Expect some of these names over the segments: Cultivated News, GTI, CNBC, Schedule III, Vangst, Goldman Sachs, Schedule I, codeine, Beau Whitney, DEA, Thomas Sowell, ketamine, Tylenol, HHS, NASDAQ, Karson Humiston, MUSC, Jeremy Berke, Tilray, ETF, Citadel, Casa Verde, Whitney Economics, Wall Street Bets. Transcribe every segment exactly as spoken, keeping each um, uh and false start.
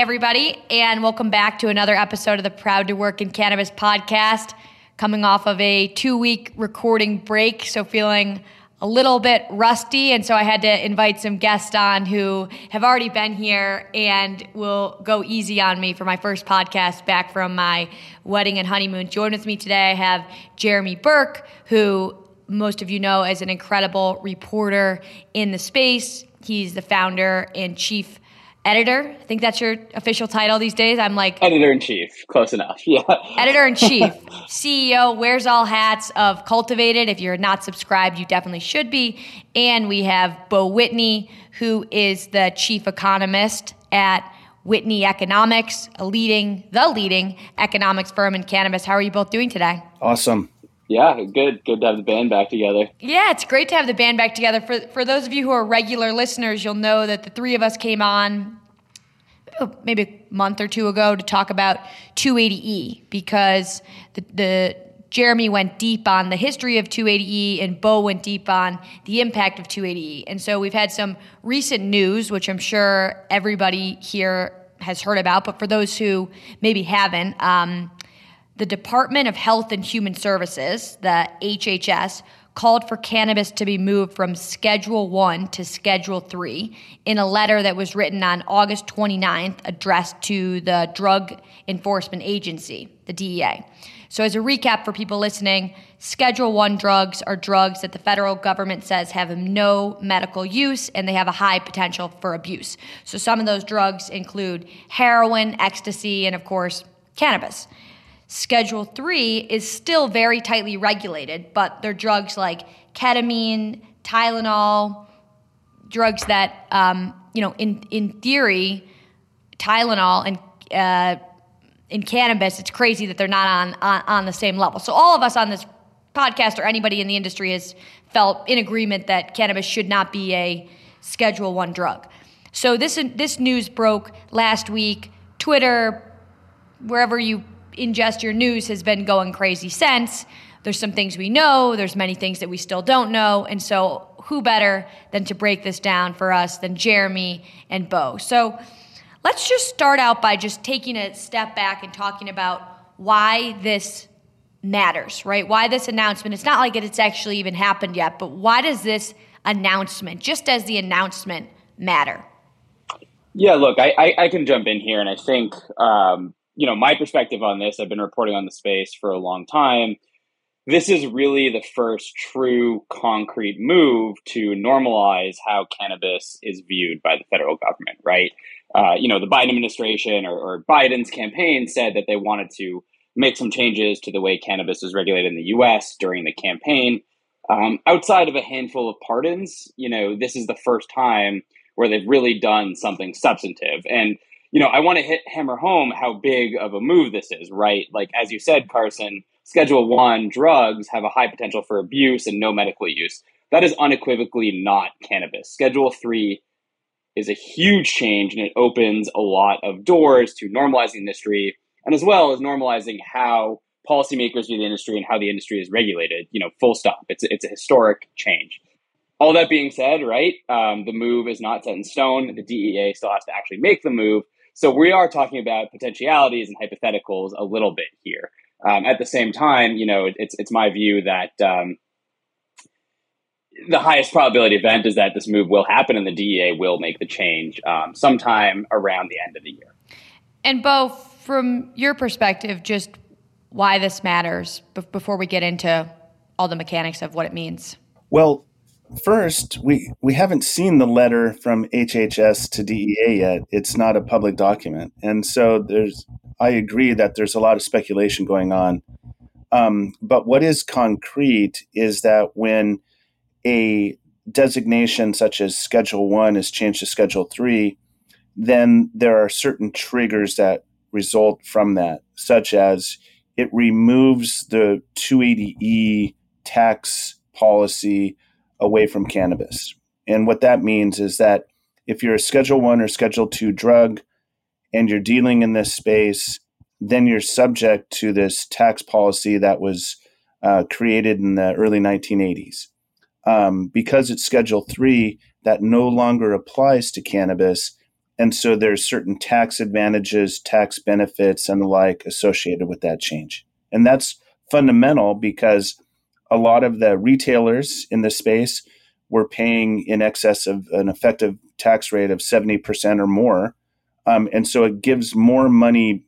everybody, and welcome back to another episode of the Proud to Work in Cannabis podcast. Coming off of a two-week recording break, so feeling a little bit rusty, and so I had to invite some guests on who have already been here and will go easy on me for my first podcast back from my wedding and honeymoon. Joined with me today, I have Jeremy Berke, who most of you know as an incredible reporter in the space. He's the founder and chief editor. I think that's your official title these days. I'm like... Editor-in-chief. Close enough. Yeah. Editor-in-chief. C E O, wears all hats of Cultivated. If you're not subscribed, you definitely should be. And we have Beau Whitney, who is the chief economist at Whitney Economics, a leading, the leading economics firm in cannabis. How are you both doing today? Awesome. Yeah, good. Good to have the band back together. Yeah, it's great to have the band back together. For for those of you who are regular listeners, you'll know that the three of us came on maybe a month or two ago to talk about two eighty E because the, the Jeremy went deep on the history of two eighty E and Beau went deep on the impact of two eighty E. And so we've had some recent news, which I'm sure everybody here has heard about, but for those who maybe haven't, um, the Department of Health and Human Services, the H H S, called for cannabis to be moved from Schedule One to Schedule Three in a letter that was written on August twenty-ninth addressed to the Drug Enforcement Agency, the D E A. So as a recap for people listening, Schedule One drugs are drugs that the federal government says have no medical use and they have a high potential for abuse. So some of those drugs include heroin, ecstasy, and of course, cannabis. Schedule Three is still very tightly regulated, but they're drugs like ketamine, Tylenol, drugs that, um, you know, in, in theory, Tylenol and uh, in cannabis, it's crazy that they're not on, on, on the same level. So all of us on this podcast or anybody in the industry has felt in agreement that cannabis should not be a Schedule One drug. So this this news broke last week. Twitter, wherever you ingest your news, has been going crazy since. There's some things we know, there's many things that we still don't know, and so who better than to break this down for us than Jeremy and Beau. So let's just start out by just taking a step back and talking about why this matters, right? Why this announcement, it's not like it, it's actually even happened yet, but why does this announcement, just as the announcement, matter? Yeah, look, I, I, I can jump in here, and I think, um, you know, my perspective on this, I've been reporting on the space for a long time. This is really the first true concrete move to normalize how cannabis is viewed by the federal government, right? Uh, you know, the Biden administration or, or Biden's campaign said that they wanted to make some changes to the way cannabis is regulated in the U S during the campaign. Um, outside of a handful of pardons, you know, this is the first time where they've really done something substantive. And you know, I want to hit hammer home how big of a move this is, right? Like, as you said, Karson, Schedule One drugs have a high potential for abuse and no medical use. That is unequivocally not cannabis. Schedule Three is a huge change, and it opens a lot of doors to normalizing the industry, and as well as normalizing how policymakers view the industry and how the industry is regulated, you know, full stop. It's, it's a historic change. All that being said, right, um, the move is not set in stone. The D E A still has to actually make the move. So we are talking about potentialities and hypotheticals a little bit here. Um, at the same time, you know, it's it's my view that um, the highest probability event is that this move will happen and the D E A will make the change um, sometime around the end of the year. And Beau, from your perspective, just why this matters b- before we get into all the mechanics of what it means. Well, First, we, we haven't seen the letter from H H S to D E A yet. It's not a public document. And so there's, I agree that there's a lot of speculation going on. Um, but what is concrete is that when a designation such as Schedule One is changed to Schedule Three, then there are certain triggers that result from that, such as it removes the two eighty E tax policy away from cannabis. And what that means is that if you're a Schedule One or Schedule Two drug and you're dealing in this space, then you're subject to this tax policy that was uh, created in the early nineteen eighties. Um, because it's Schedule Three, that no longer applies to cannabis, And so there's certain tax advantages, tax benefits, and the like associated with that change. And that's fundamental because a lot of the retailers in this space were paying in excess of an effective tax rate of seventy percent or more. Um, and so it gives more money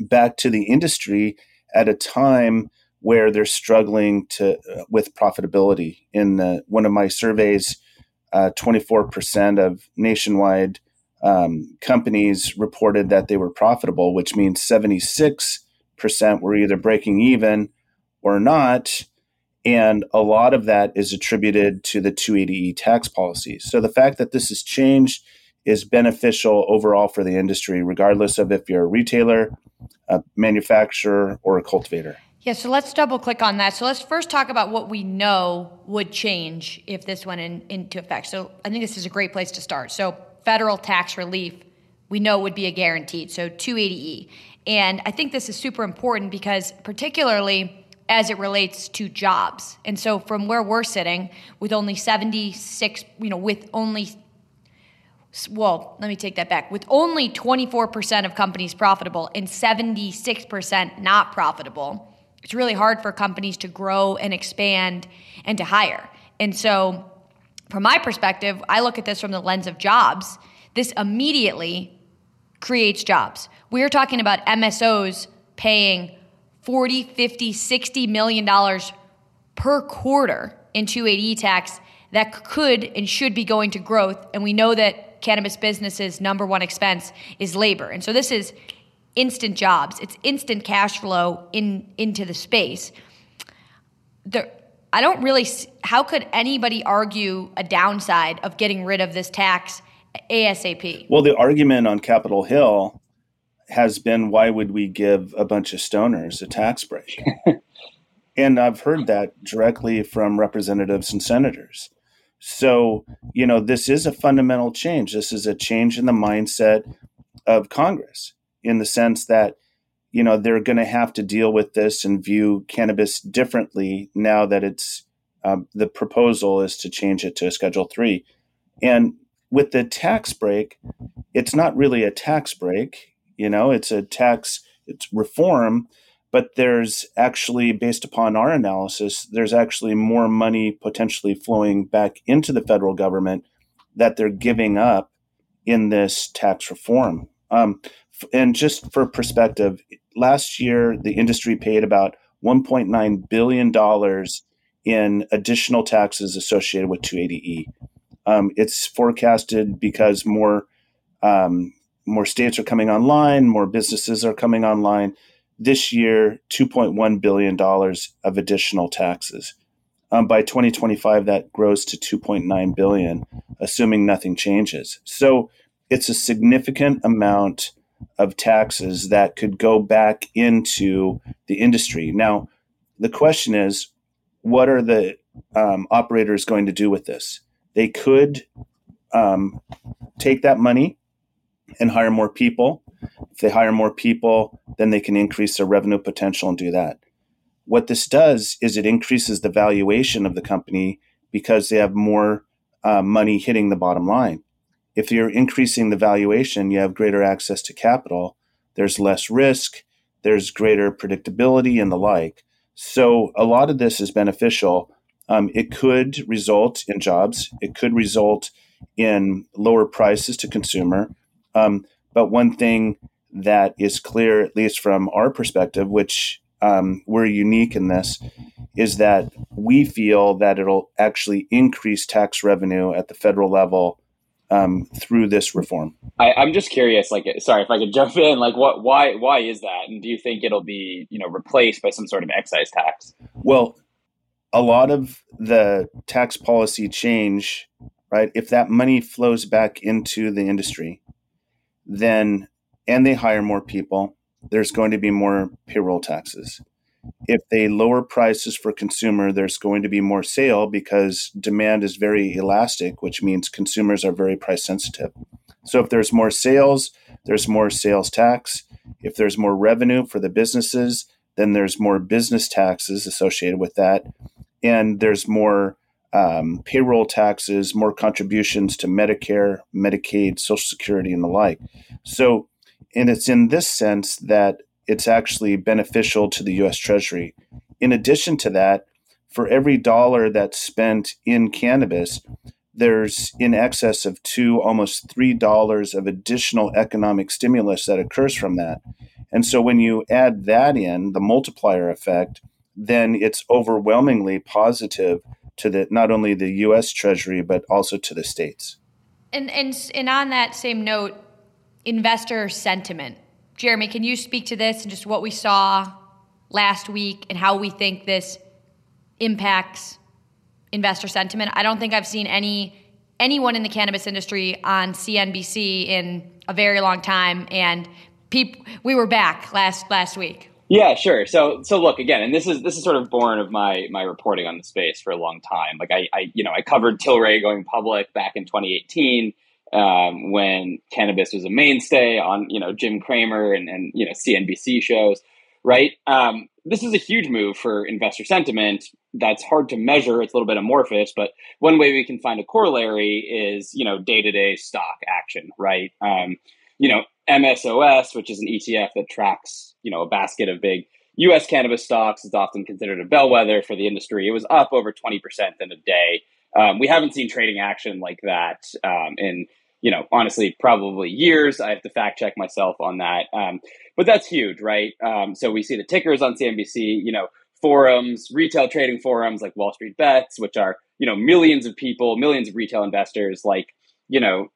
back to the industry at a time where they're struggling to uh, with profitability. In uh, one of my surveys, uh, twenty-four percent of nationwide um, companies reported that they were profitable, which means seventy-six percent were either breaking even or not. And a lot of that is attributed to the two eighty E tax policy. So the fact that this has changed is beneficial overall for the industry, regardless of if you're a retailer, a manufacturer, or a cultivator. Yeah, so let's double click on that. So let's first talk about what we know would change if this went in, into effect. So I think this is a great place to start. So federal tax relief, we know would be a guaranteed, so two eighty E. And I think this is super important because particularly as it relates to jobs. And so from where we're sitting with only seventy-six, you know, with only Well, let me take that back. With only twenty-four percent of companies profitable and seventy-six percent not profitable, it's really hard for companies to grow and expand and to hire. And so from my perspective, I look at this from the lens of jobs. This immediately creates jobs. We're talking about M S Os paying forty, fifty, sixty million dollars per quarter in two eighty E tax that could and should be going to growth. And we know that cannabis businesses' number one expense is labor. And so this is instant jobs. It's instant cash flow in into the space. There, I don't really – how could anybody argue a downside of getting rid of this tax ASAP? Well, the argument on Capitol Hill has been, why would we give a bunch of stoners a tax break? And I've heard that directly from representatives and senators. So, you know, this is a fundamental change. This is a change in the mindset of Congress in the sense that, you know, they're going to have to deal with this and view cannabis differently now that it's um, the proposal is to change it to a Schedule three. And with the tax break, it's not really a tax break, you know, it's a tax, it's reform. But there's actually, based upon our analysis, there's actually more money potentially flowing back into the federal government that they're giving up in this tax reform. Um, and just for perspective, last year, the industry paid about one point nine billion dollars in additional taxes associated with two eighty E. Um, it's forecasted because more, um, more states are coming online, more businesses are coming online. This year, two point one billion dollars of additional taxes. Um, by twenty twenty-five, that grows to two point nine billion dollars, assuming nothing changes. So it's a significant amount of taxes that could go back into the industry. Now, the question is, what are the um, operators going to do with this? They could um, take that money and hire more people. If they hire more people, then they can increase their revenue potential and do that. What this does is it increases the valuation of the company because they have more uh, money hitting the bottom line. If you're increasing the valuation, you have greater access to capital. There's less risk. There's greater predictability and the like. So a lot of this is beneficial. Um, it could result in jobs. It could result in lower prices to consumer. Um, But one thing that is clear, at least from our perspective, which um, we're unique in this, is that we feel that it'll actually increase tax revenue at the federal level um, through this reform. I, I'm just curious, like, sorry, if I could jump in, like, what, why, why is that? And do you think it'll be, you know, replaced by some sort of excise tax? Well, a lot of the tax policy change, right? If that money flows back into the industry, then, and they hire more people, there's going to be more payroll taxes. If they lower prices for consumer, there's going to be more sale because demand is very elastic, which means consumers are very price sensitive. So if there's more sales, there's more sales tax. If there's more revenue for the businesses, then there's more business taxes associated with that. And there's more um, payroll taxes, more contributions to Medicare, Medicaid, Social Security, and the like. So, and it's in this sense that it's actually beneficial to the U S Treasury. In addition to that, for every dollar that's spent in cannabis, there's in excess of two, almost three dollars of additional economic stimulus that occurs from that. And so when you add that in, the multiplier effect, then it's overwhelmingly positive to the not only the U S Treasury, but also to the states. And and and on that same note, investor sentiment. Jeremy, can you speak to this and just what we saw last week and how we think this impacts investor sentiment? I don't think I've seen any anyone in the cannabis industry on C N B C in a very long time, and peop- we were back last last week. Yeah, sure. So so look, again, and this is this is sort of born of my my reporting on the space for a long time. Like I, I you know, I covered Tilray going public back in twenty eighteen um, when cannabis was a mainstay on, you know, Jim Cramer and, and you know, C N B C shows, right? Um, this is a huge move for investor sentiment. That's hard to measure. It's a little bit amorphous, but one way we can find a corollary is, you know, day-to-day stock action, right? Um, you know, M S O S, which is an E T F that tracks, you know, a basket of big U S cannabis stocks, is often considered a bellwether for the industry. It was up over twenty percent in a day. Um, we haven't seen trading action like that um, in, you know, honestly, probably years. I have to fact check myself on that. Um, but that's huge, right? Um, so we see the tickers on C N B C, you know, forums, retail trading forums like Wall Street Bets, which are, you know, millions of people, millions of retail investors like, you know,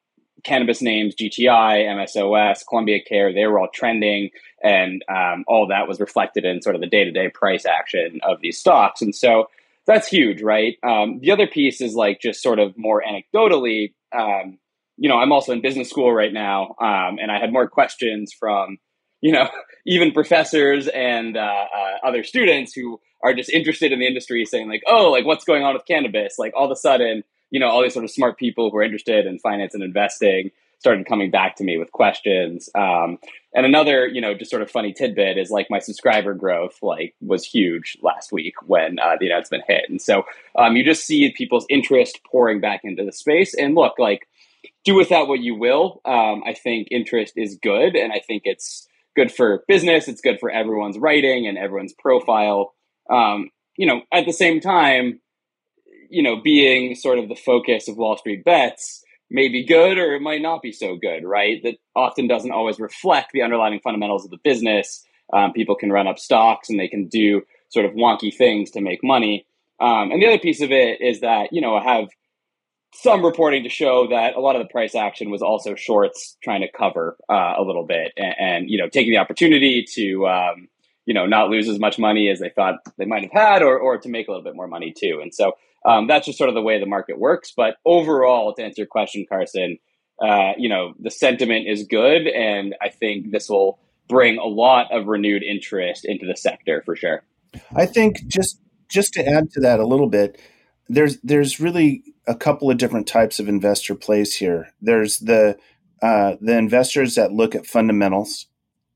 cannabis names, G T I, M S O S, Columbia Care, they were all trending. And um, all that was reflected in sort of the day-to-day price action of these stocks. And so that's huge, right? Um, the other piece is like just sort of more anecdotally, um, you know, I'm also in business school right now. Um, and I had more questions from, you know, even professors and uh, uh, other students who are just interested in the industry saying like, oh, like what's going on with cannabis? Like all of a sudden, you know, all these sort of smart people who are interested in finance and investing started coming back to me with questions. Um, and another, you know, just sort of funny tidbit is like my subscriber growth like was huge last week when uh, the announcement hit. And so um, you just see people's interest pouring back into the space. And look, like do with that what you will. Um, I think interest is good. And I think it's good for business. It's good for everyone's writing and everyone's profile. Um, you know, at the same time, you know, being sort of the focus of Wall Street Bets may be good or it might not be so good, right? That often doesn't always reflect the underlying fundamentals of the business. Um, people can run up stocks and they can do sort of wonky things to make money. Um, and the other piece of it is that, you know, I have some reporting to show that a lot of the price action was also shorts trying to cover uh, a little bit and, and, you know, taking the opportunity to, um, you know, not lose as much money as they thought they might have had or, or to make a little bit more money too. And so, Um, that's just sort of the way the market works. But overall, to answer your question, Karson, uh, you know, the sentiment is good. And I think this will bring a lot of renewed interest into the sector for sure. I think just just to add to that a little bit, there's there's really a couple of different types of investor plays here. There's the uh, the investors that look at fundamentals,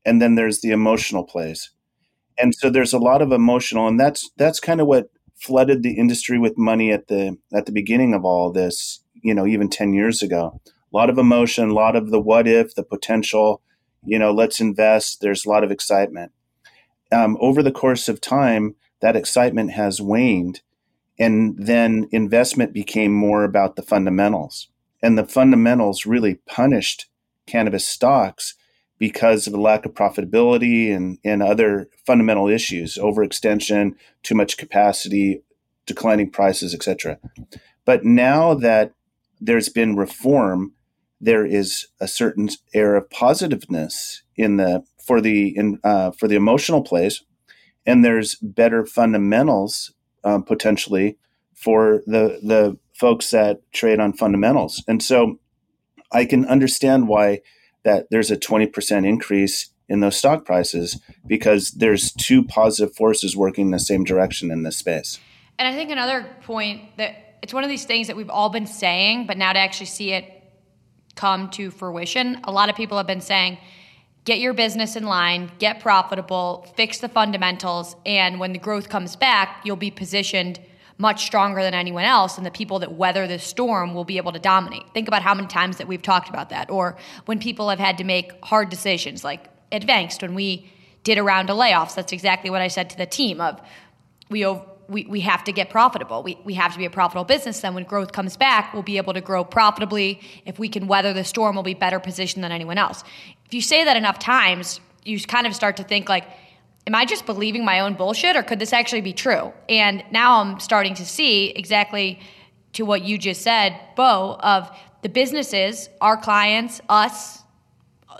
and then there's the emotional plays. And so there's a lot of emotional, and that's that's kind of what flooded the industry with money at the at the beginning of all this, you know, even ten years ago. A lot of emotion, a lot of the what if, the potential, you know, let's invest. There's a lot of excitement. Um, over the course of time, that excitement has waned. And then investment became more about the fundamentals. And the fundamentals really punished cannabis stocks because of the lack of profitability and, and other fundamental issues, overextension, too much capacity, declining prices, et cetera. But now that there's been reform, there is a certain air of positiveness in the for the in, uh, for the emotional plays, and there's better fundamentals um, potentially for the the folks that trade on fundamentals. And so I can understand why that there's a twenty percent increase in those stock prices because there's two positive forces working in the same direction in this space. And I think another point that it's one of these things that we've all been saying, but now to actually see it come to fruition, a lot of people have been saying, get your business in line, get profitable, fix the fundamentals, and when the growth comes back, you'll be positioned much stronger than anyone else, and the people that weather this storm will be able to dominate. Think about how many times that we've talked about that, or when people have had to make hard decisions, like at Vangst, when we did a round of layoffs, that's exactly what I said to the team of, we we, we have to get profitable. We, we have to be a profitable business. Then when growth comes back, we'll be able to grow profitably. If we can weather the storm, we'll be better positioned than anyone else. If you say that enough times, you kind of start to think like, am I just believing my own bullshit, or could this actually be true? And now I'm starting to see exactly to what you just said, Beau, of the businesses, our clients, us,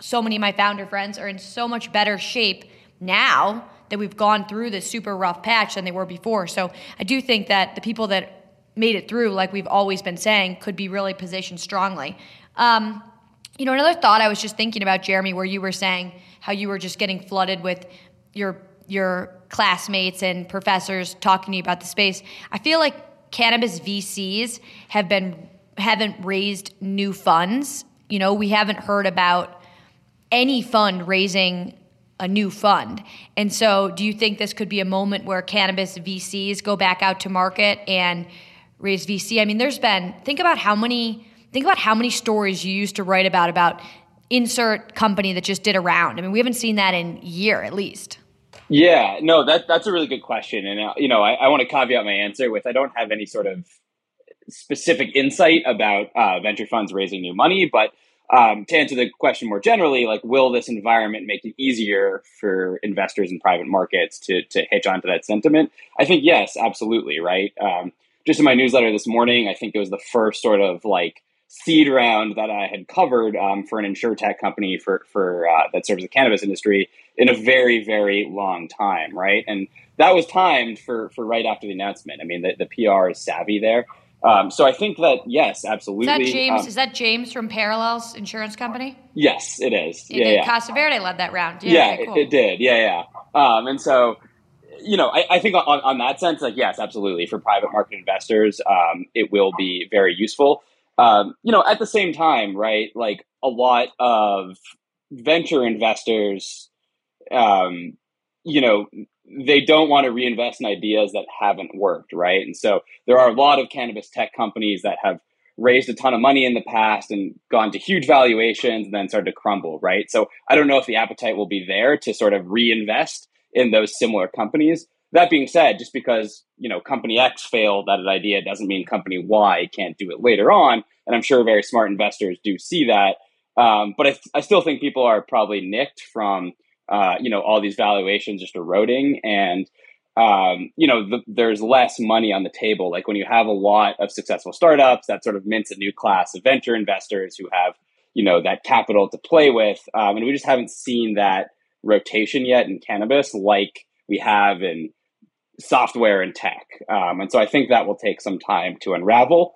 so many of my founder friends are in so much better shape now that we've gone through this super rough patch than they were before. So I do think that the people that made it through, like we've always been saying, could be really positioned strongly. Um, you know, another thought I was just thinking about, Jeremy, where you were saying how you were just getting flooded with your your classmates and professors talking to you about the space. I feel like cannabis V Cs have been haven't raised new funds. You know, we haven't heard about any fund raising a new fund. And so do you think this could be a moment where cannabis V Cs go back out to market and raise V C? I mean, there's been, think about how many, think about how many stories you used to write about, about insert company that just did a round. I mean, we haven't seen that in a year at least. Yeah, no, that that's a really good question. And, uh, you know, I, I want to caveat my answer with I don't have any sort of specific insight about uh, venture funds raising new money, but Um, to answer the question more generally, like, will this environment make it easier for investors in private markets to to hitch onto that sentiment? I think yes, absolutely, right? Um, just in my newsletter this morning, I think it was the first sort of like seed round that I had covered um, for an insurtech company for for uh, that serves the cannabis industry in a very, very long time, right? And that was timed for for right after the announcement. I mean, the, the P R is savvy there. Um, so I think that, yes, absolutely. Is that James, um, is that James from Parallel's insurance company? Yes, it is. It yeah, did. Yeah. Casa Verde led that round. Yeah, yeah okay, cool. it, it did. Yeah, yeah. Um, and so, you know, I, I think on, on that sense, like, yes, absolutely. For private market investors, um, it will be very useful. Um, you know, at the same time, right, like a lot of venture investors, um, you know, they don't want to reinvest in ideas that haven't worked, right? And so there are a lot of cannabis tech companies that have raised a ton of money in the past and gone to huge valuations and then started to crumble, right? So I don't know if the appetite will be there to sort of reinvest in those similar companies. That being said, just because, you know, company X failed at an idea doesn't mean company Y can't do it later on. And I'm sure very smart investors do see that. Um, but I, th- I still think people are probably nicked from Uh, you know, all these valuations just eroding, and um, you know, the, there's less money on the table. Like when you have a lot of successful startups, that sort of mints a new class of venture investors who have, you know, that capital to play with. Um, and we just haven't seen that rotation yet in cannabis, like we have in software and tech. Um, and so I think that will take some time to unravel.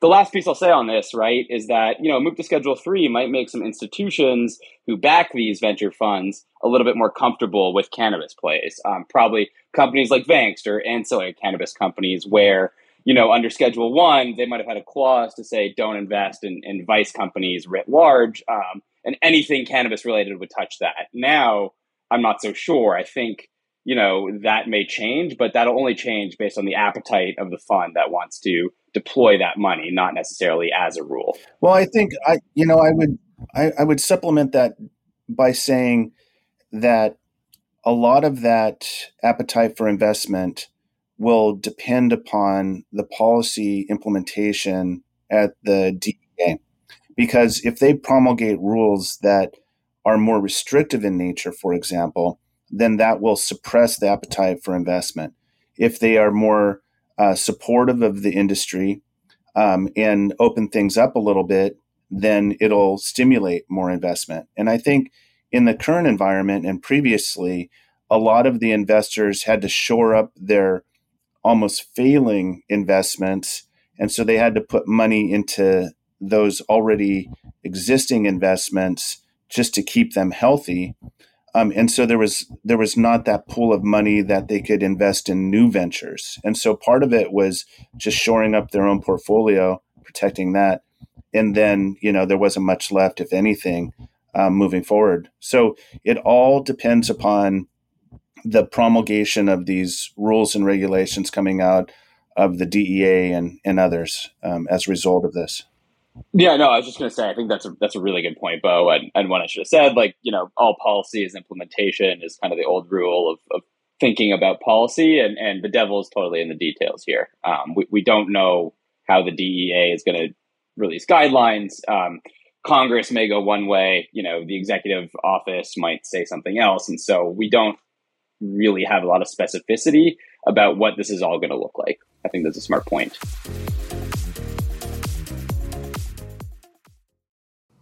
The last piece I'll say on this, right, is that, you know, move to Schedule three might make some institutions who back these venture funds a little bit more comfortable with cannabis plays. Um, probably companies like Vangst or ancillary cannabis companies where, you know, under Schedule one, they might have had a clause to say don't invest in, in vice companies writ large, um, and anything cannabis related would touch that. Now, I'm not so sure. I think, you know, that may change, but that'll only change based on the appetite of the fund that wants to deploy that money, not necessarily as a rule. Well, I think I, you know, I would, I, I would supplement that by saying that a lot of that appetite for investment will depend upon the policy implementation at the D E A, because if they promulgate rules that are more restrictive in nature, for example, then that will suppress the appetite for investment. If they are more Uh, supportive of the industry um, and open things up a little bit, then it'll stimulate more investment. And I think in the current environment and previously, a lot of the investors had to shore up their almost failing investments. And so they had to put money into those already existing investments just to keep them healthy. Um, and so there was there was not that pool of money that they could invest in new ventures. And so part of it was just shoring up their own portfolio, protecting that. And then, you know, there wasn't much left, if anything, um, moving forward. So it all depends upon the promulgation of these rules and regulations coming out of the D E A and, and others um, as a result of this. Yeah, no, I was just going to say, I think that's a, that's a really good point, Beau, and, and one I should have said, like, you know, all policy is implementation is kind of the old rule of, of thinking about policy, and, and the devil is totally in the details here. Um, we, we don't know how the D E A is going to release guidelines. Um, Congress may go one way, you know, the executive office might say something else. And so we don't really have a lot of specificity about what this is all going to look like. I think that's a smart point.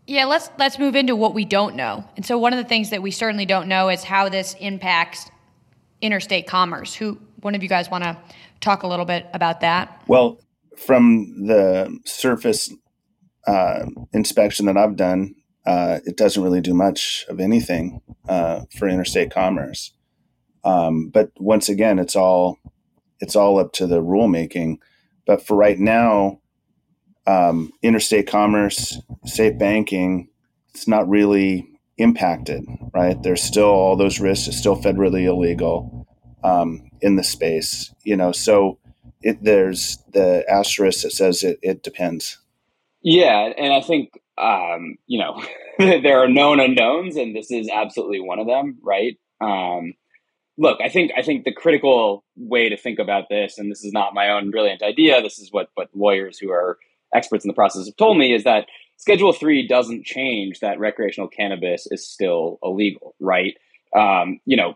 Yeah, let's let's move into what we don't know. And so one of the things that we certainly don't know is how this impacts interstate commerce. Who, one of you guys want to talk a little bit about that? Well, from the surface uh, inspection that I've done, uh, it doesn't really do much of anything uh, for interstate commerce. Um, but once again, it's all it's all up to the rulemaking. But for right now, Um, interstate commerce, safe banking, it's not really impacted, right? There's still all those risks. It's still federally illegal um, in the space, you know, so it, there's the asterisk that says it, it depends. Yeah. And I think, um, you know, there are known unknowns, and this is absolutely one of them, right? Um, Look, I think I think the critical way to think about this, and this is not my own brilliant idea, this is what, what lawyers who are experts in the process have told me, is that Schedule three doesn't change that recreational cannabis is still illegal, right? Um, you know,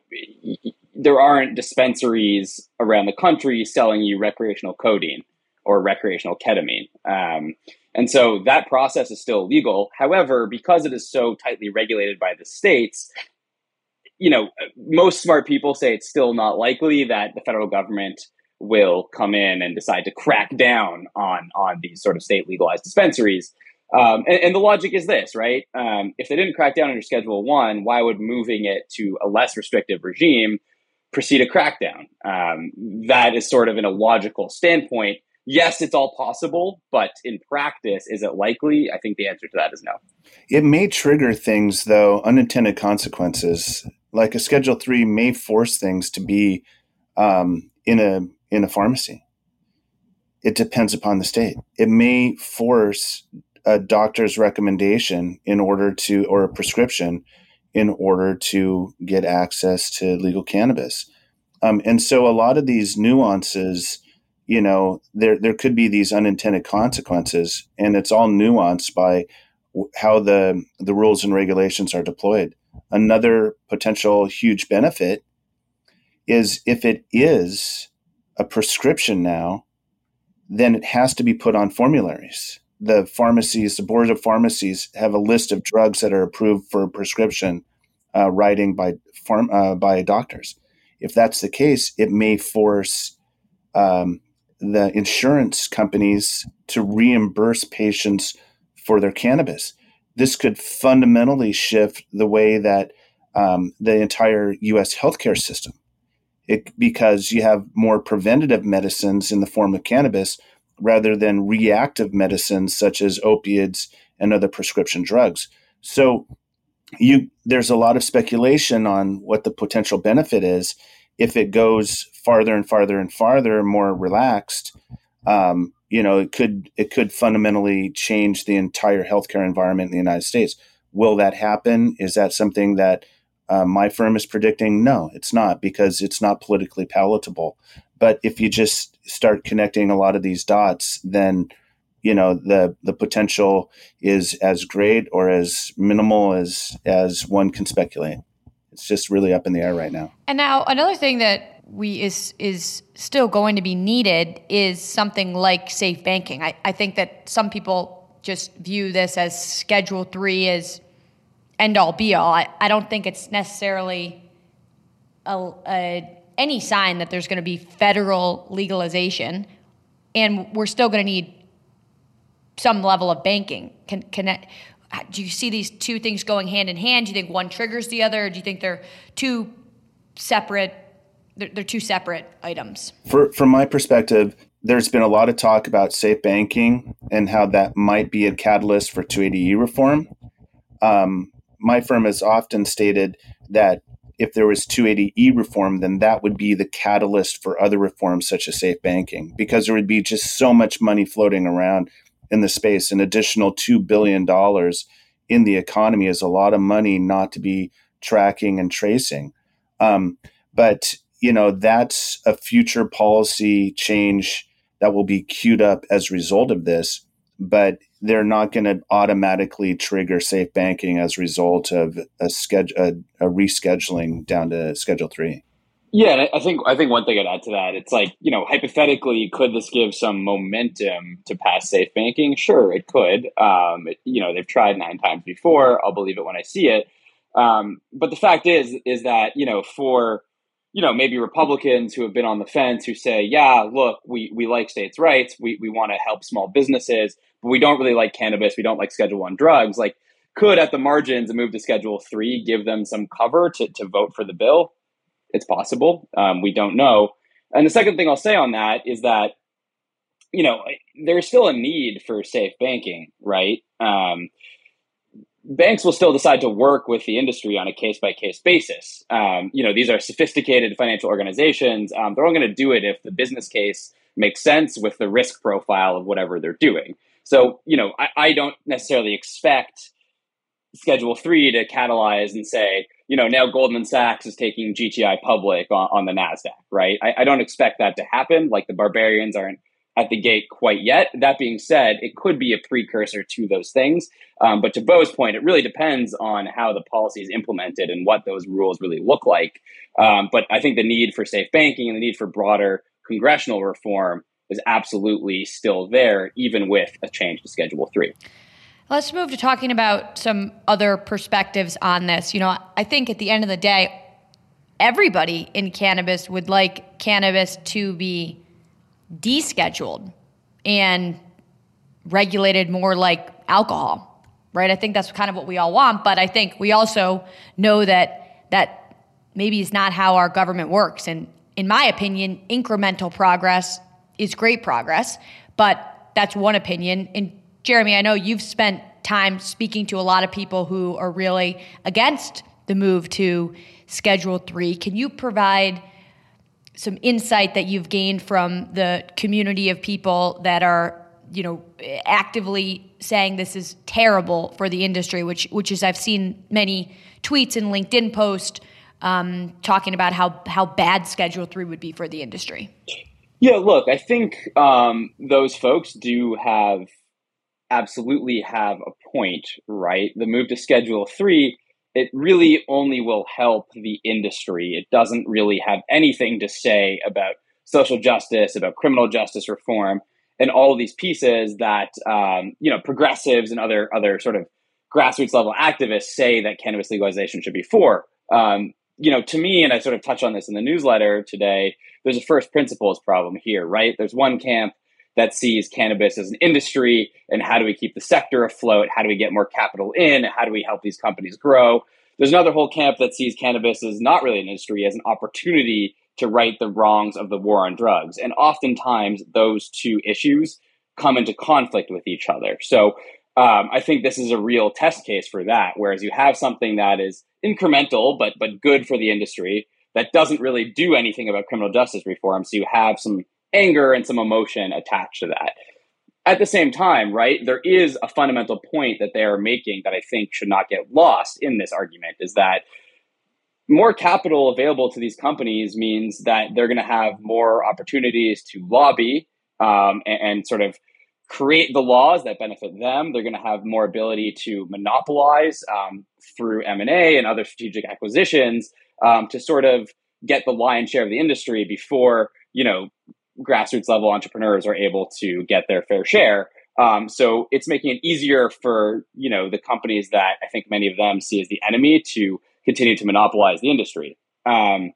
there aren't dispensaries around the country selling you recreational codeine or recreational ketamine. Um, and so that process is still legal. However, because it is so tightly regulated by the states, you know, most smart people say it's still not likely that the federal government will come in and decide to crack down on on these sort of state legalized dispensaries. Um, and, and the logic is this, right? Um, if they didn't crack down under Schedule I, why would moving it to a less restrictive regime precede a crackdown? Um, that is sort of an illogical standpoint. Yes, it's all possible, but in practice, is it likely? I think the answer to that is no. It may trigger things, though, unintended consequences. Like a Schedule three may force things to be um, in a in a pharmacy. It depends upon the state. It may force a doctor's recommendation in order to, or a prescription in order to get access to legal cannabis. Um, and so a lot of these nuances, you know, there there could be these unintended consequences, and it's all nuanced by how the the rules and regulations are deployed. Another potential huge benefit is if it is a prescription now, then it has to be put on formularies. The pharmacies, the board of pharmacies, have a list of drugs that are approved for prescription uh, writing by farm, uh, by doctors. If that's the case, it may force um, the insurance companies to reimburse patients for their cannabis. This could fundamentally shift the way that um, the entire U S healthcare system, it, because you have more preventative medicines in the form of cannabis rather than reactive medicines such as opioids and other prescription drugs. So you, there's a lot of speculation on what the potential benefit is if it goes farther and farther and farther, more relaxed. Um, you know, it could it could fundamentally change the entire healthcare environment in the United States. Will that happen? Is that something that uh, my firm is predicting? No, it's not, because it's not politically palatable. But if you just start connecting a lot of these dots, then, you know, the the potential is as great or as minimal as as one can speculate. It's just really up in the air right now. And now another thing that we is is still going to be needed is something like safe banking. I, I think that some people just view this as Schedule three as end all be all. I, I don't think it's necessarily a, a, any sign that there's going to be federal legalization, and we're still going to need some level of banking. Can connect. Do you see these two things going hand in hand? Do you think one triggers the other? Or do you think they're two separate? They're, they're two separate items. For, from my perspective, there's been a lot of talk about safe banking and how that might be a catalyst for two eighty E reform. Um, my firm has often stated that if there was two eighty E reform, then that would be the catalyst for other reforms such as safe banking, because there would be just so much money floating around in the space. An additional two billion dollars in the economy is a lot of money not to be tracking and tracing. Um, but, you know, that's a future policy change that will be queued up as a result of this, but they're not going to automatically trigger safe banking as a result of a, schedule, a, a rescheduling down to Schedule three. Yeah, I think I think one thing I'd add to that, it's like, you know, hypothetically, could this give some momentum to pass safe banking? Sure, it could. Um, it, you know, they've tried nine times before. I'll believe it when I see it. Um, but the fact is, is that, you know, for, you know, maybe Republicans who have been on the fence who say, yeah, look, we, we like states' rights. We, we want to help small businesses, but we don't really like cannabis. We don't like Schedule I drugs. Like, could at the margins a move to Schedule three give them some cover to, to vote for the bill? It's possible. Um, we don't know. And the second thing I'll say on that is that, you know, there's still a need for safe banking, right? Um, banks will still decide to work with the industry on a case-by-case basis. Um, you know, these are sophisticated financial organizations. Um, they're only going to do it if the business case makes sense with the risk profile of whatever they're doing. So, you know, I, I don't necessarily expect Schedule three to catalyze and say, you know, now Goldman Sachs is taking G T I public on, on the NASDAQ, right? I, I don't expect that to happen. Like, the barbarians aren't at the gate quite yet. That being said, it could be a precursor to those things. Um, but to Beau's point, it really depends on how the policy is implemented and what those rules really look like. Um, but I think the need for safe banking and the need for broader congressional reform is absolutely still there, even with a change to Schedule three. Let's move to talking about some other perspectives on this. You know, I think at the end of the day, everybody in cannabis would like cannabis to be descheduled and regulated more like alcohol, right? I think that's kind of what we all want, but I think we also know that that maybe is not how our government works. And in my opinion, incremental progress is great progress, but that's one opinion. In Jeremy, I know you've spent time speaking to a lot of people who are really against the move to Schedule three. Can you provide some insight that you've gained from the community of people that are, you know, actively saying this is terrible for the industry, which which is, I've seen many tweets and LinkedIn posts um, talking about how, how bad Schedule three would be for the industry? Yeah, look, I think um, those folks do have... absolutely have a point, right? The move to Schedule three, it really only will help the industry. It doesn't really have anything to say about social justice, about criminal justice reform, and all of these pieces that um, you know, progressives and other other sort of grassroots level activists say that cannabis legalization should be for. Um, you know, to me, and I sort of touch on this in the newsletter today, there's a first principles problem here, right? There's one camp that sees cannabis as an industry, and how do we keep the sector afloat? How do we get more capital in? How do we help these companies grow? There's another whole camp that sees cannabis as not really an industry, as an opportunity to right the wrongs of the war on drugs. And oftentimes, those two issues come into conflict with each other. So um, I think this is a real test case for that, whereas you have something that is incremental, but but good for the industry, that doesn't really do anything about criminal justice reform. So you have some anger and some emotion attached to that. At the same time, right, there is a fundamental point that they are making that I think should not get lost in this argument, is that more capital available to these companies means that they're going to have more opportunities to lobby um, and, and sort of create the laws that benefit them. They're going to have more ability to monopolize um, through M and A and other strategic acquisitions um, to sort of get the lion's share of the industry before, you know, grassroots level entrepreneurs are able to get their fair share. Um, so it's making it easier for, you know, the companies that I think many of them see as the enemy to continue to monopolize the industry. Um,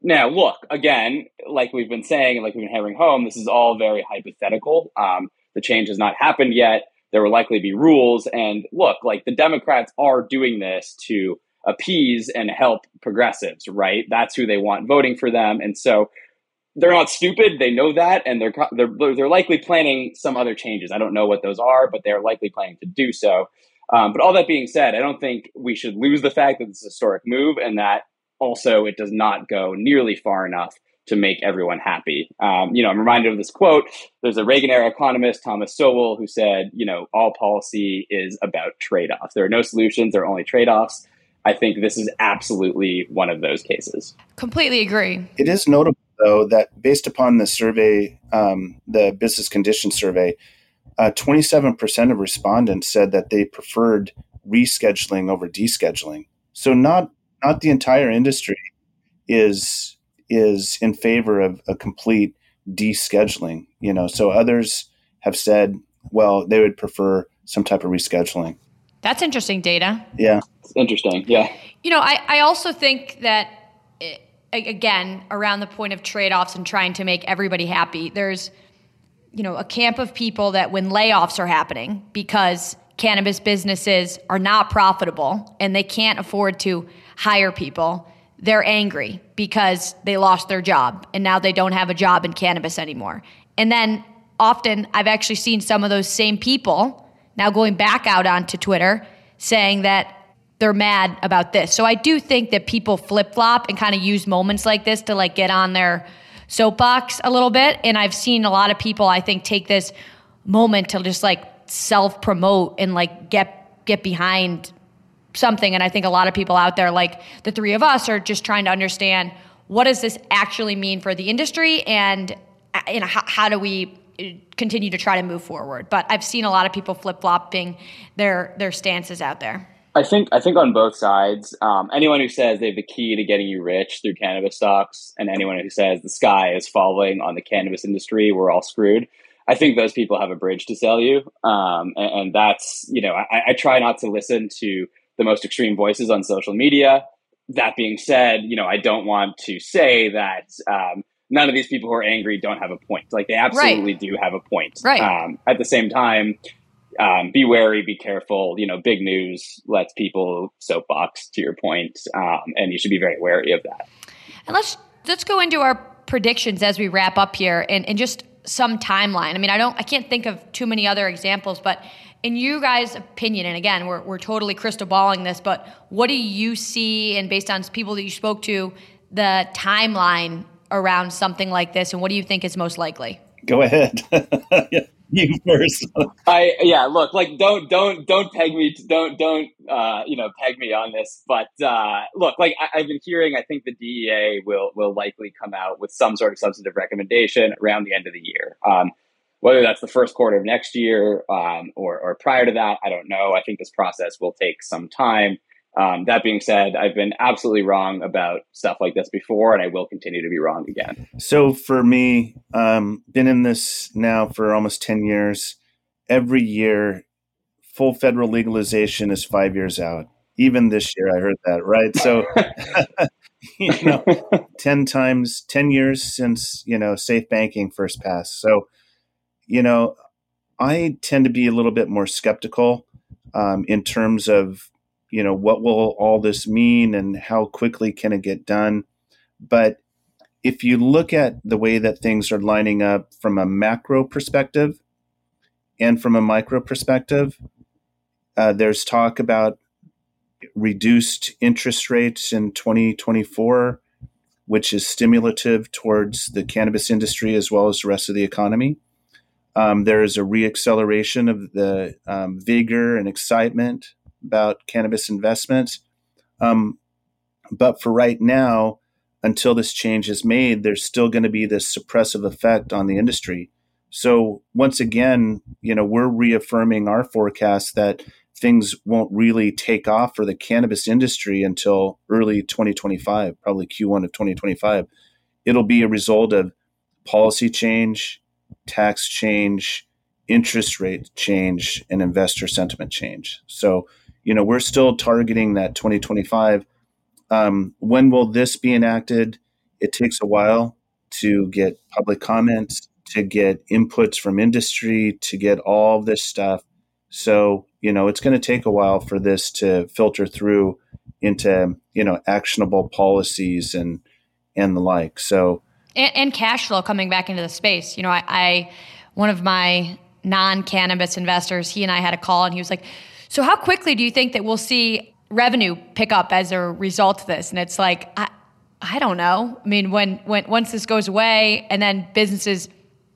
now, look, again, like we've been saying, and like we've been hammering home, this is all very hypothetical. Um, the change has not happened yet. There will likely be rules. And look, like the Democrats are doing this to appease and help progressives, right? That's who they want voting for them. And so they're not stupid. They know that, and they're they're they're likely planning some other changes. I don't know what those are, but they're likely planning to do so. Um, but all that being said, I don't think we should lose the fact that it's a historic move and that also it does not go nearly far enough to make everyone happy. Um, you know, I'm reminded of this quote. There's a Reagan-era economist, Thomas Sowell, who said, you know, all policy is about trade-offs. There are no solutions, there are only trade-offs. I think this is absolutely one of those cases. Completely agree. It is notable, though, that based upon the survey, um, the business condition survey, uh, twenty-seven percent of respondents said that they preferred rescheduling over descheduling. So not not the entire industry is is in favor of a complete descheduling. You know, so others have said, well, they would prefer some type of rescheduling. That's interesting data. Yeah. It's interesting. Yeah. You know, I, I also think that, it, again, around the point of trade-offs and trying to make everybody happy, there's, you know, a camp of people that when layoffs are happening because cannabis businesses are not profitable and they can't afford to hire people, they're angry because they lost their job and now they don't have a job in cannabis anymore. And then often I've actually seen some of those same people now going back out onto Twitter saying that they're mad about this. So I do think that people flip-flop and kind of use moments like this to like get on their soapbox a little bit. And I've seen a lot of people, I think, take this moment to just like self-promote and like get get behind something. And I think a lot of people out there, like the three of us, are just trying to understand what does this actually mean for the industry and, and how, how do we continue to try to move forward. But I've seen a lot of people flip-flopping their their stances out there. I think I think on both sides, um, anyone who says they have the key to getting you rich through cannabis stocks and anyone who says the sky is falling on the cannabis industry, we're all screwed, I think those people have a bridge to sell you. Um, and, and that's, you know, I, I try not to listen to the most extreme voices on social media. That being said, you know, I don't want to say that um, none of these people who are angry don't have a point. Like, they absolutely right. do have a point. Right. Um, at the same time, um, be wary, be careful. You know, big news lets people soapbox, to your point, um, and you should be very wary of that. And let's let's go into our predictions as we wrap up here, and, and just some timeline. I mean, I don't, I can't think of too many other examples, but in you guys' opinion, and again, we're we're totally crystal balling this, but what do you see, and based on people that you spoke to, the timeline around something like this, and what do you think is most likely? Go ahead. You first. I yeah, look, like don't don't don't peg me don't don't uh, you know, peg me on this, but uh, look, like I, I've been hearing, I think the D E A will will likely come out with some sort of substantive recommendation around the end of the year. Um, whether that's the first quarter of next year um, or or prior to that, I don't know. I think this process will take some time. Um, that being said, I've been absolutely wrong about stuff like this before, and I will continue to be wrong again. So for me, um, been in this now for almost ten years. Every year, full federal legalization is five years out. Even this year, I heard that, right? So, you know, ten times, ten years since, you know, safe banking first passed. So, you know, I tend to be a little bit more skeptical um, in terms of, you know, what will all this mean and how quickly can it get done? But if you look at the way that things are lining up from a macro perspective and from a micro perspective, uh, there's talk about reduced interest rates in twenty twenty-four, which is stimulative towards the cannabis industry as well as the rest of the economy. Um, there is a reacceleration of the um, vigor and excitement about cannabis investments. Um, but for right now, until this change is made, there's still going to be this suppressive effect on the industry. So once again, you know, we're reaffirming our forecast that things won't really take off for the cannabis industry until early twenty twenty-five, probably Q one of twenty twenty-five. It'll be a result of policy change, tax change, interest rate change, and investor sentiment change. So, you know, we're still targeting that twenty twenty-five. Um, when will this be enacted? It takes a while to get public comments, to get inputs from industry, to get all this stuff. So, you know, it's going to take a while for this to filter through into, you know, actionable policies and and the like. So, and, and cash flow coming back into the space. You know, I, I one of my non-cannabis investors, he and I had a call, and he was like, so how quickly do you think that we'll see revenue pick up as a result of this? And it's like, I, I don't know. I mean, when, when once this goes away and then businesses,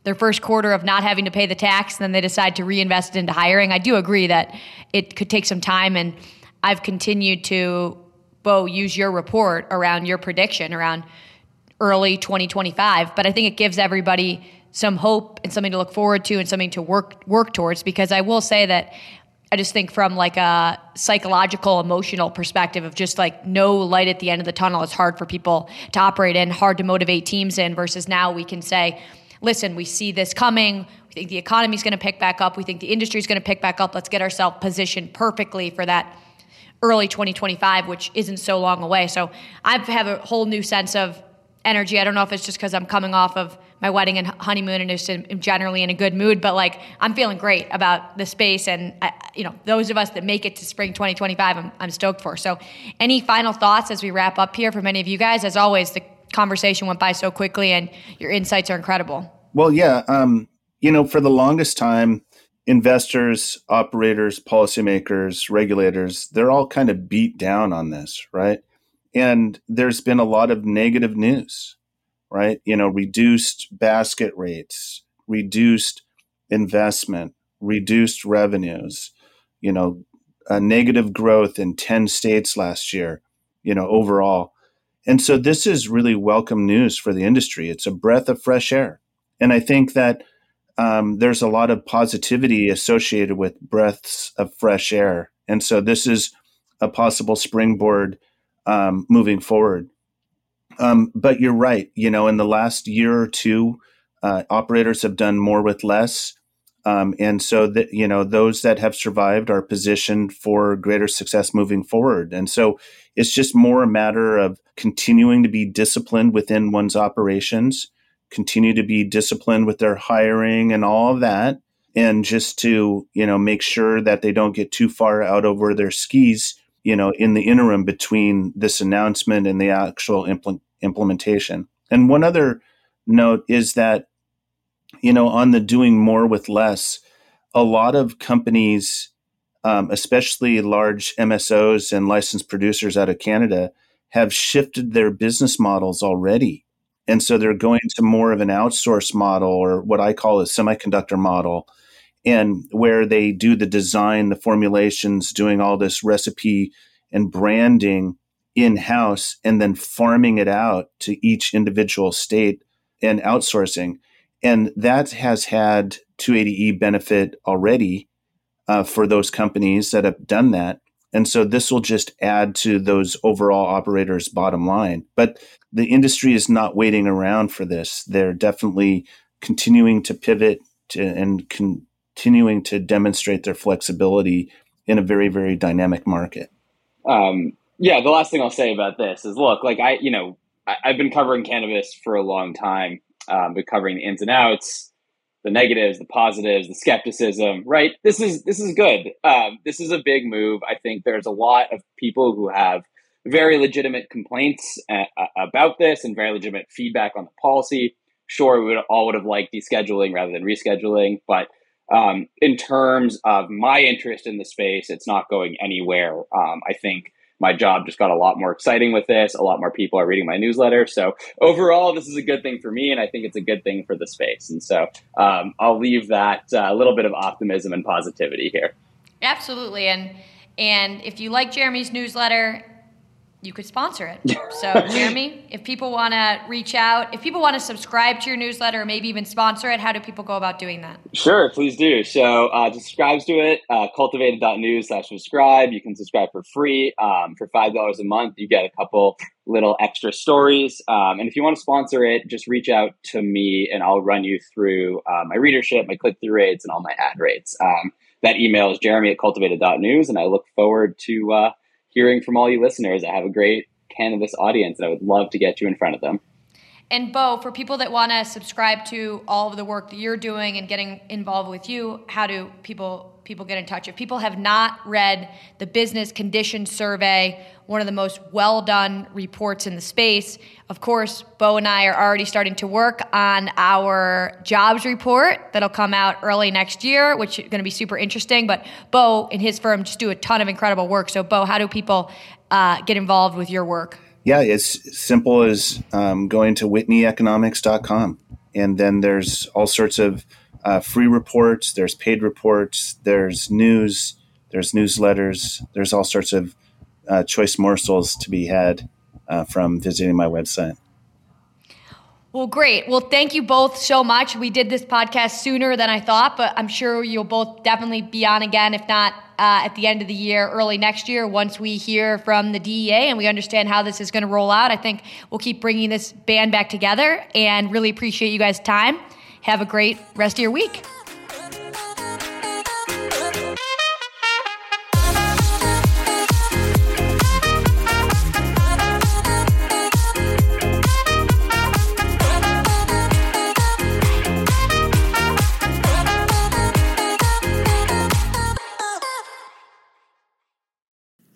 their first quarter of not having to pay the tax, and then they decide to reinvest into hiring. I do agree that it could take some time, and I've continued to, Beau, use your report around your prediction around early twenty twenty-five. But I think it gives everybody some hope and something to look forward to and something to work work towards, because I will say that I just think from like a psychological, emotional perspective of just like no light at the end of the tunnel, it's hard for people to operate in, hard to motivate teams in, versus now we can say, listen, we see this coming. We think the economy's going to pick back up. We think the industry's going to pick back up. Let's get ourselves positioned perfectly for that early twenty twenty-five, which isn't so long away. So I have a whole new sense of energy. I don't know if it's just because I'm coming off of my wedding and honeymoon and just in, generally in a good mood, but like I'm feeling great about the space, and I, you know, those of us that make it to spring twenty twenty-five, I'm, I'm stoked for. So any final thoughts as we wrap up here from any of you guys? As always, the conversation went by so quickly and your insights are incredible. Well, yeah. Um, you know, for the longest time, investors, operators, policymakers, regulators, they're all kind of beat down on this, right? And there's been a lot of negative news, right? You know, reduced basket rates, reduced investment, reduced revenues, you know, a negative growth in ten states last year, you know, overall. And so this is really welcome news for the industry. It's a breath of fresh air. And I think that um, there's a lot of positivity associated with breaths of fresh air. And so this is a possible springboard um, moving forward. Um, but you're right. You know, in the last year or two, uh, operators have done more with less. Um, and so, that, you know, those that have survived are positioned for greater success moving forward. And so it's just more a matter of continuing to be disciplined within one's operations, continue to be disciplined with their hiring and all of that, and just to, you know, make sure that they don't get too far out over their skis, you know, in the interim between this announcement and the actual impl- implementation. And one other note is that, you know, on the doing more with less, a lot of companies, um, especially large M S Os and licensed producers out of Canada, have shifted their business models already. And so they're going to more of an outsource model, or what I call a semiconductor model, and where they do the design, the formulations, doing all this recipe and branding in-house, and then farming it out to each individual state and outsourcing. And that has had two eighty E benefit already uh, for those companies that have done that. And so this will just add to those overall operators' bottom line. But the industry is not waiting around for this. They're definitely continuing to pivot to, and con- continuing to demonstrate their flexibility in a very, very dynamic market. Um, yeah, the last thing I'll say about this is, look, like I, you know, I, I've been covering cannabis for a long time. Um, but covering the ins and outs, the negatives, the positives, the skepticism, right? This is this is good. Um, this is a big move. I think there's a lot of people who have very legitimate complaints a- about this and very legitimate feedback on the policy. Sure, we would, all would have liked descheduling rather than rescheduling. But um, in terms of my interest in the space, it's not going anywhere. Um, I think my job just got a lot more exciting with this. A lot more people are reading my newsletter. So overall, this is a good thing for me, and I think it's a good thing for the space. And so um, I'll leave that a uh, little bit of optimism and positivity here. Absolutely. And and if you like Jeremy's newsletter, you could sponsor it. So Jeremy, if people want to reach out, if people want to subscribe to your newsletter or maybe even sponsor it, how do people go about doing that? Sure, please do. So uh, subscribe to it, uh, cultivated.news slash subscribe. You can subscribe for free. Um, for five dollars a month, you get a couple little extra stories. Um, and if you want to sponsor it, just reach out to me and I'll run you through uh, my readership, my click-through rates, and all my ad rates. Um, that email is jeremy at cultivated.news, and I look forward to uh, hearing from all you listeners. I have a great cannabis audience, and I would love to get you in front of them. And Beau, for people that want to subscribe to all of the work that you're doing and getting involved with you, how do people people get in touch? If people have not read the Business Condition Survey, one of the most well-done reports in the space, of course, Beau and I are already starting to work on our jobs report that'll come out early next year, which is going to be super interesting. But Beau and his firm just do a ton of incredible work. So Beau, how do people uh, get involved with your work? Yeah, it's simple as um, going to whitney economics dot com. And then there's all sorts of uh, free reports, there's paid reports, there's news, there's newsletters, there's all sorts of uh, choice morsels to be had uh, from visiting my website. Well, great. Well, thank you both so much. We did this podcast sooner than I thought, but I'm sure you'll both definitely be on again, if not uh, at the end of the year, early next year, once we hear from the D E A and we understand how this is going to roll out. I think we'll keep bringing this band back together, and really appreciate you guys' time. Have a great rest of your week.